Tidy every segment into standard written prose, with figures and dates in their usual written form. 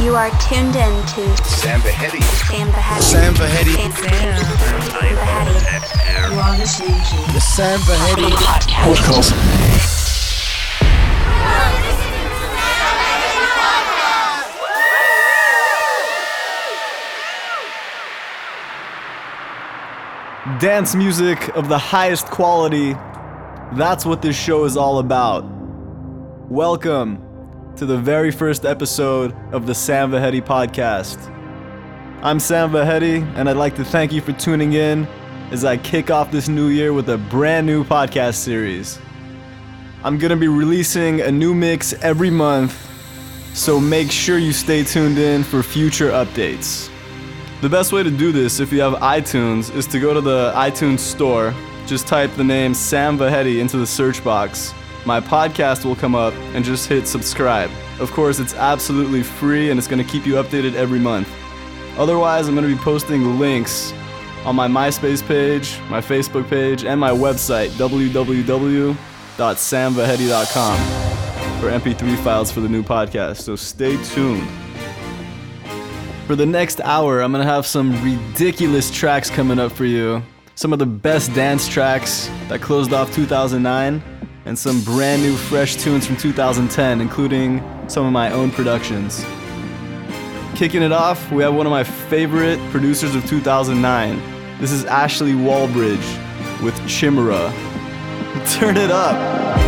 You are tuned in to Sam Vahedi. Sam Vahedi. Sam Vahedi. Sam Vahedi. You are listening to the Sam Vahedi Podcast. Dance music of the highest quality. That's what this show is all about. Welcome to the very first episode of the Sam Vahedi Podcast. I'm Sam Vahedi, and I'd like to thank you for tuning in as I kick off this new year with a brand new podcast series. I'm going to be releasing a new mix every month, so make sure you stay tuned in for future updates. The best way to do this, if you have iTunes, is to go to the iTunes store, just type the name Sam Vahedi into the search box. My podcast will come up, and just hit subscribe. Of course, it's absolutely free, and it's going to keep you updated every month. Otherwise, I'm going to be posting links on my MySpace page, my Facebook page, and my website, www.samvahedi.com, for MP3 files for the new podcast, so stay tuned. For the next hour, I'm going to have some ridiculous tracks coming up for you, some of the best dance tracks that closed off 2009, and some brand new fresh tunes from 2010, including some of my own productions. Kicking it off, we have one of my favorite producers of 2009. This is Ashley Wallbridge with Chimera. Turn it up!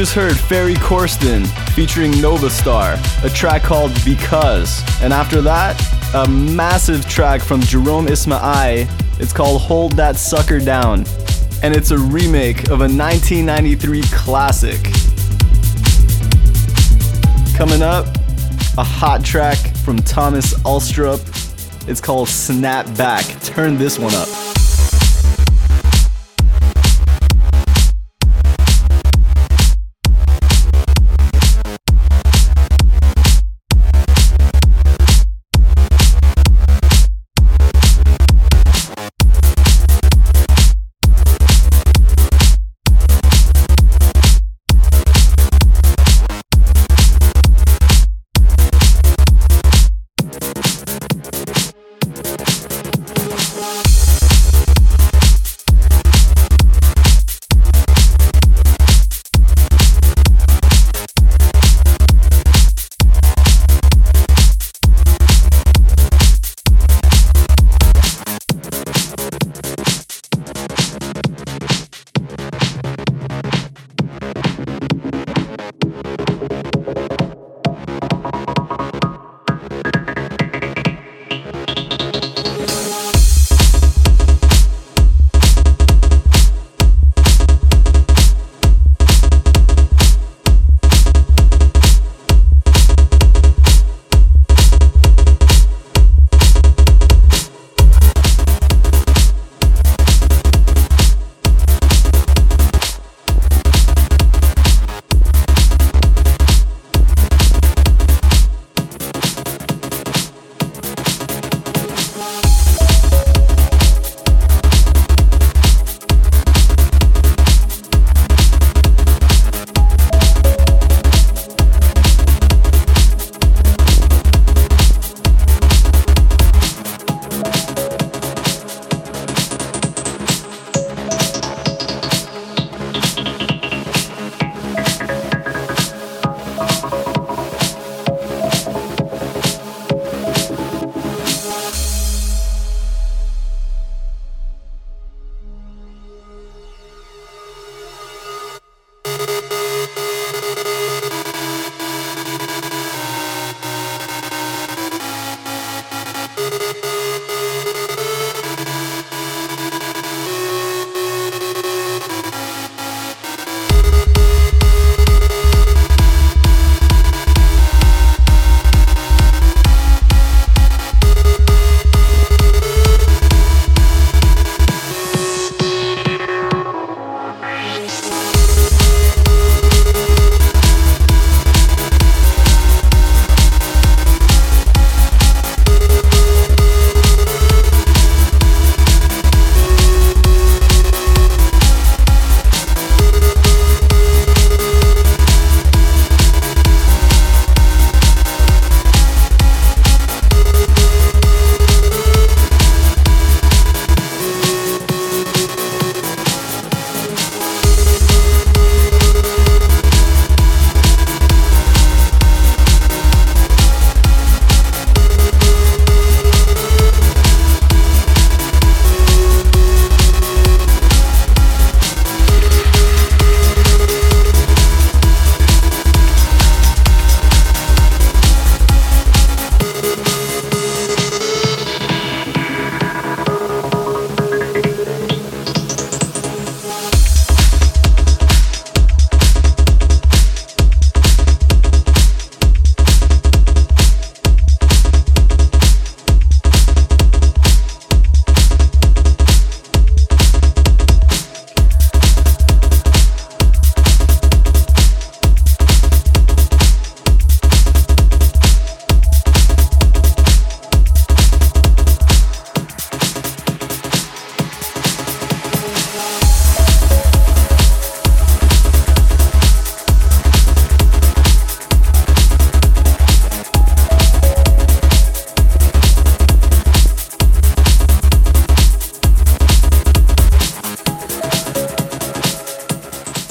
just heard Ferry Corsten featuring Novastar, a track called Because. And after that, a massive track from Jerome Ismaï. It's called Hold That Sucker Down. And it's a remake of a 1993 classic. Coming up, a hot track from Thomas Alstrup. It's called Snap Back. Turn this one up.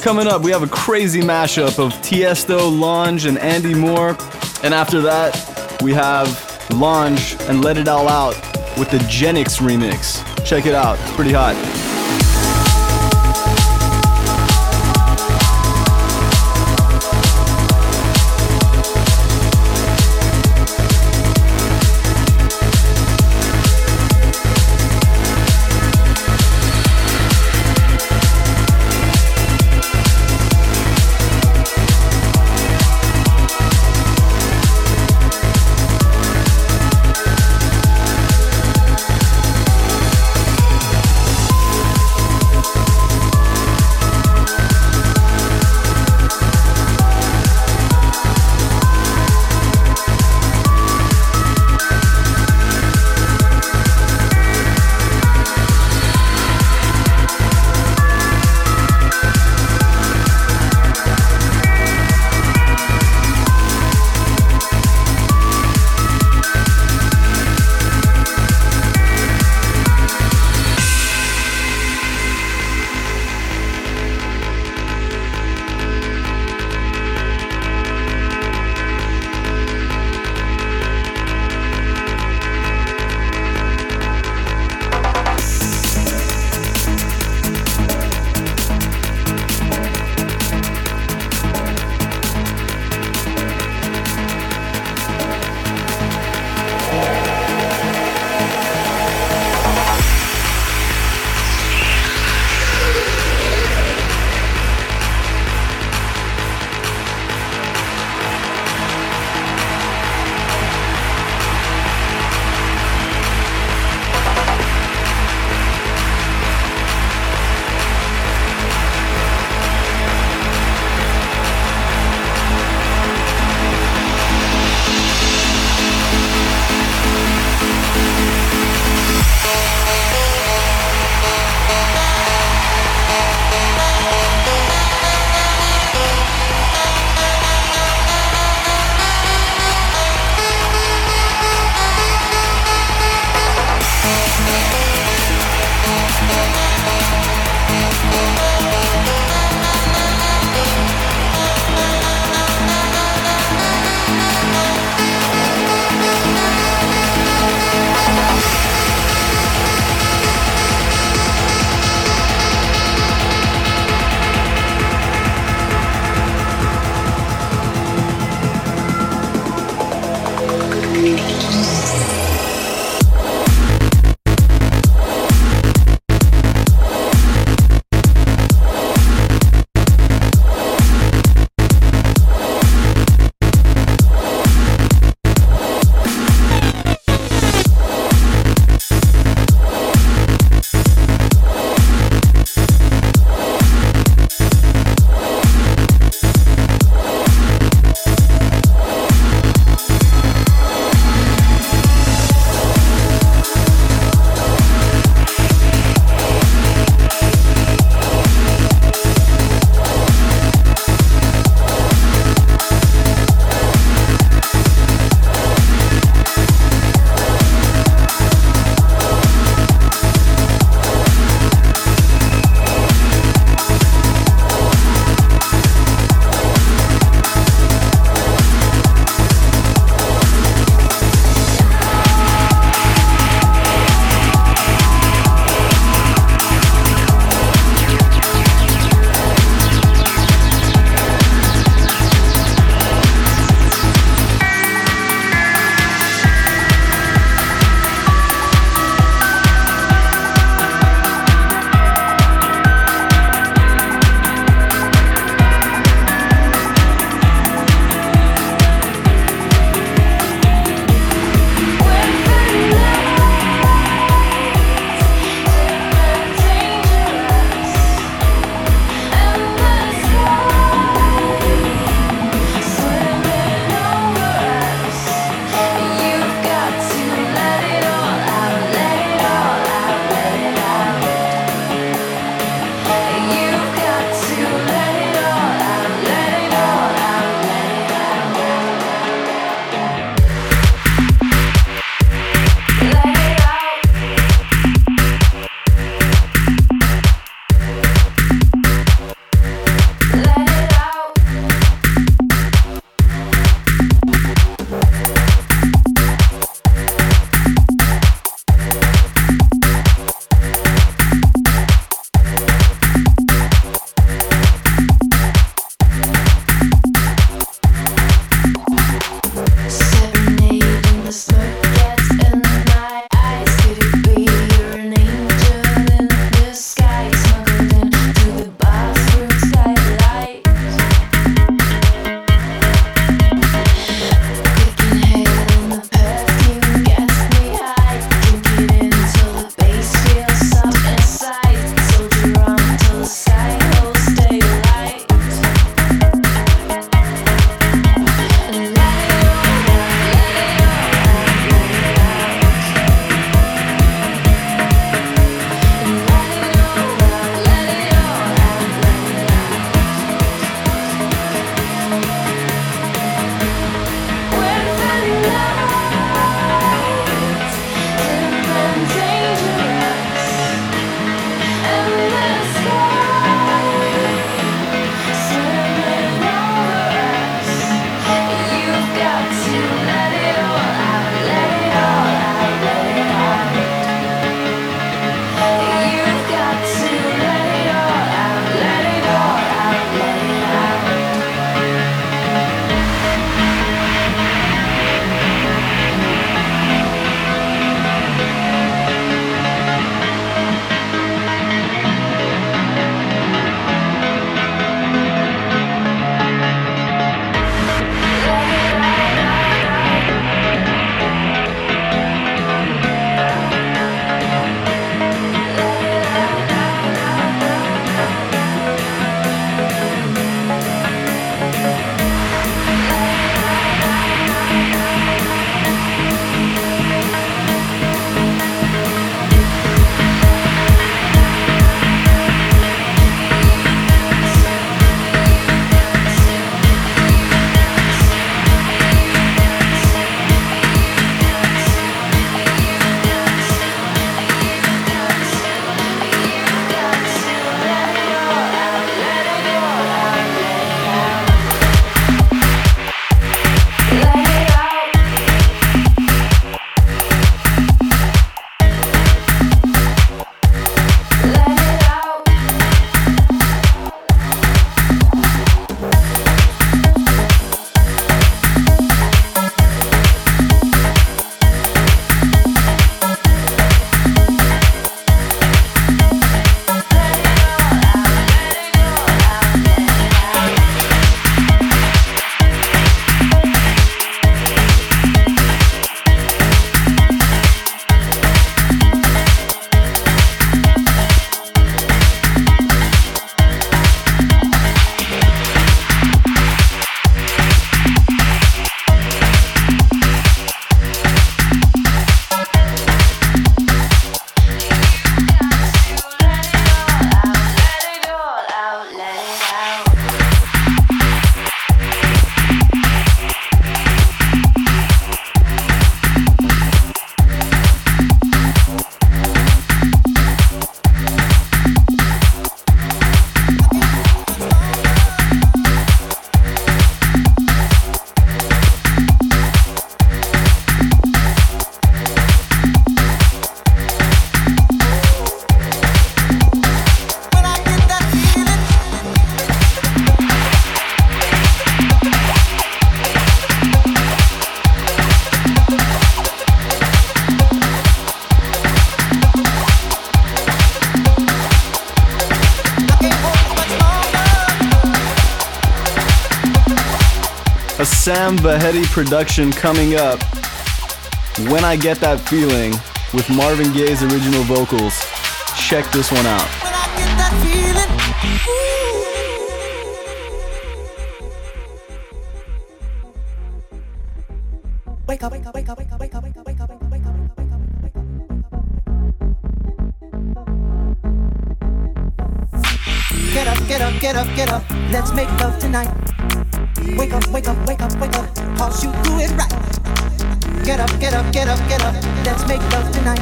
Coming up, we have a crazy mashup of Tiesto, Lange, and Andy Moore. And after that, we have Lange and Let It All Out with the Genix remix. Check it out, it's pretty hot. Sam Vahedi production coming up, When I Get That Feeling, with Marvin Gaye's original vocals. Check this one out. When I get that feeling. Wake up, wake up, wake up, wake up, wake up, wake up, wake up, wake up, wake up, wake up. Get up, get up, get up, get up. Let's make love tonight. Wake up, wake up, wake up, wake up. Cause you do it right. Get up, get up, get up, get up. Let's make love tonight.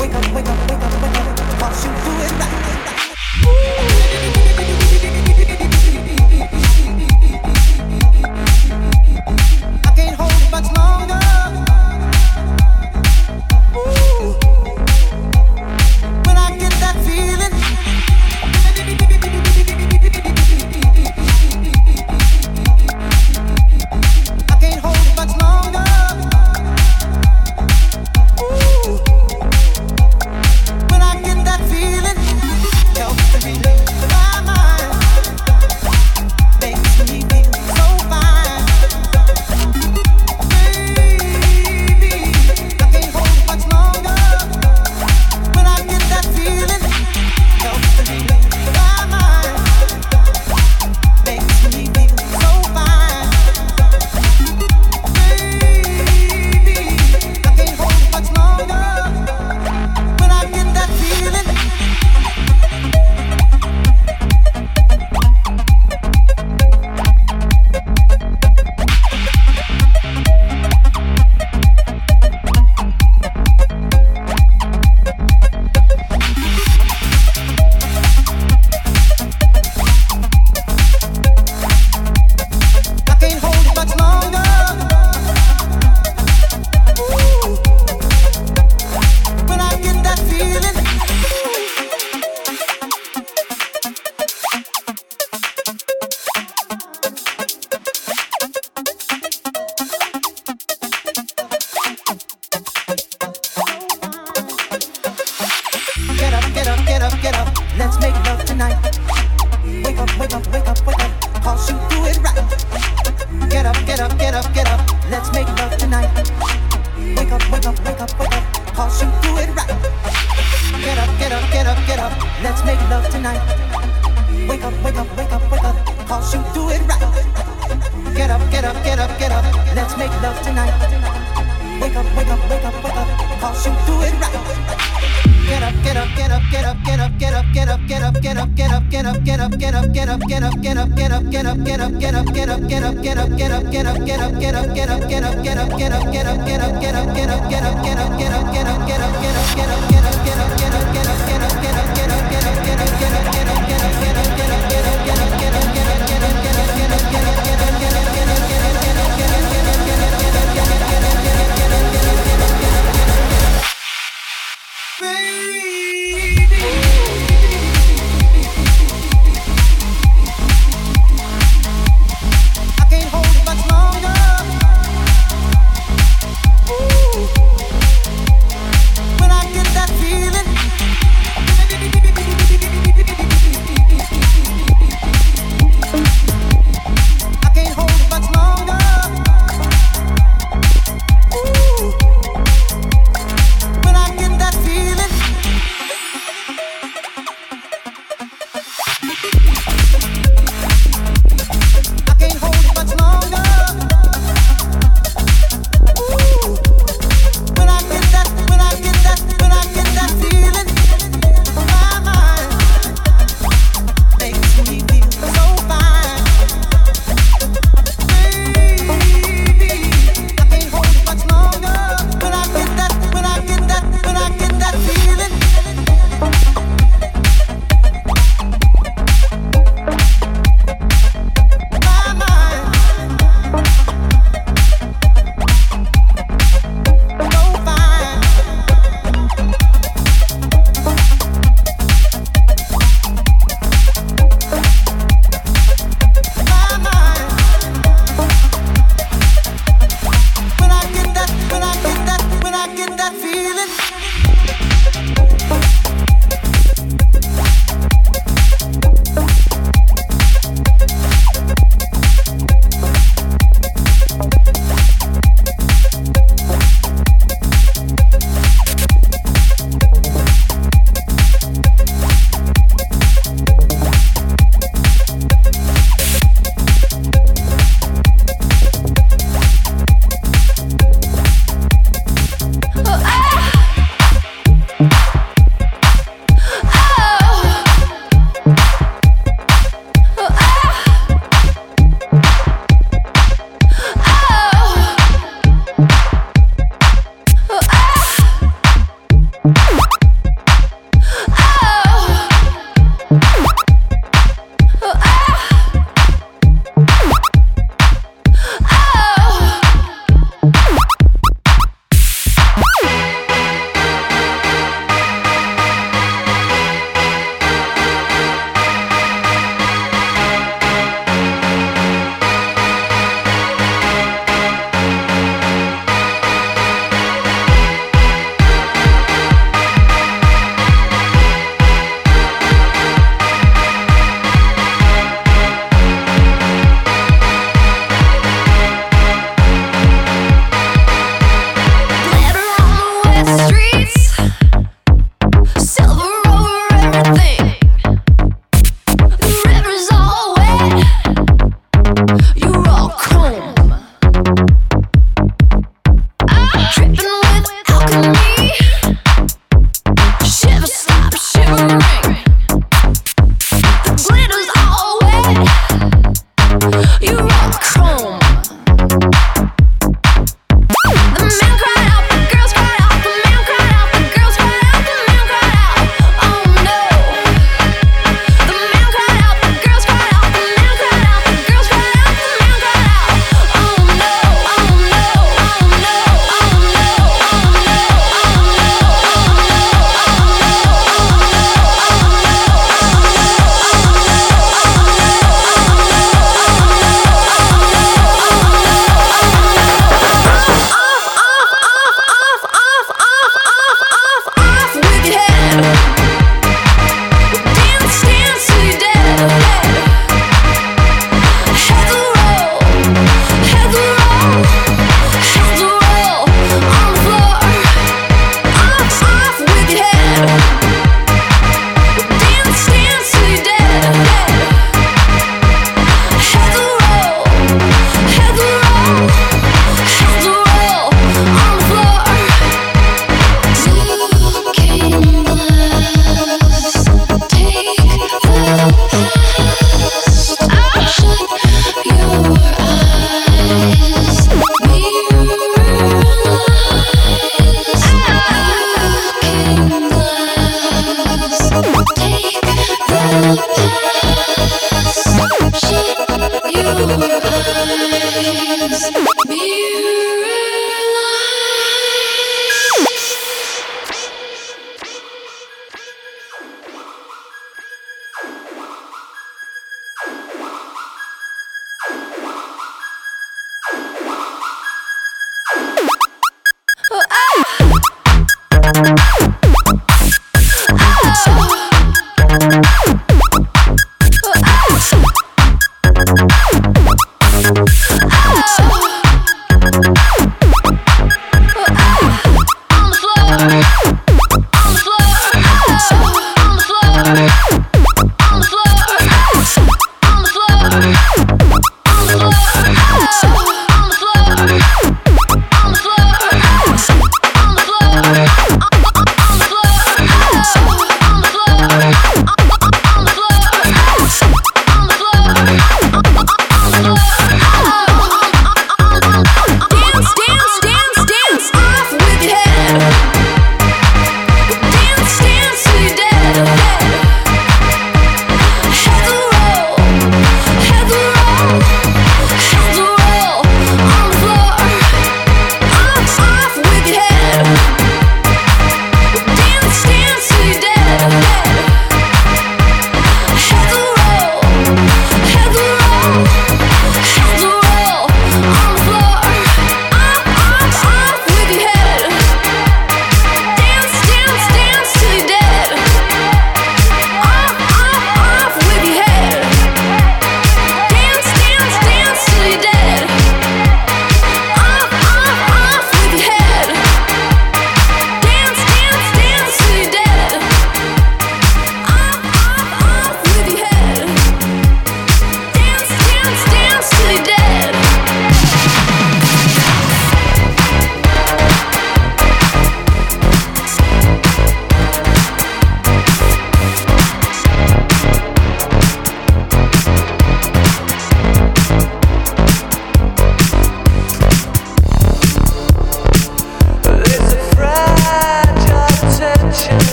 Wake up, wake up, wake up, wake up. Cause you do it right. I can't hold it much longer.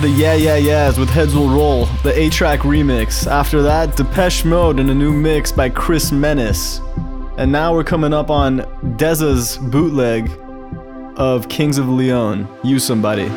The Yeah Yeah Yeahs with Heads Will Roll, the A-Track remix. After that, Depeche Mode and a new mix by Chris Menace. And now we're coming up on Deza's bootleg of Kings of Leon, You Somebody.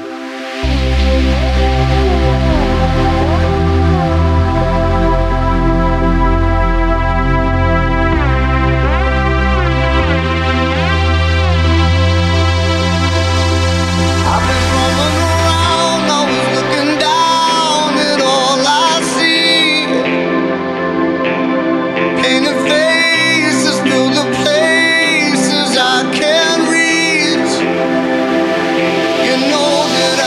Know that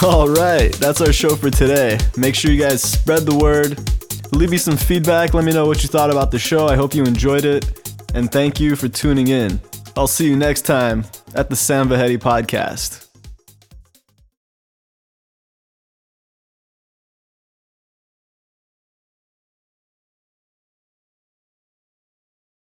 All right, that's our show for today. Make sure you guys spread the word. Leave me some feedback. Let me know what you thought about the show. I hope you enjoyed it. And thank you for tuning in. I'll see you next time at the Sam Vahedi Podcast.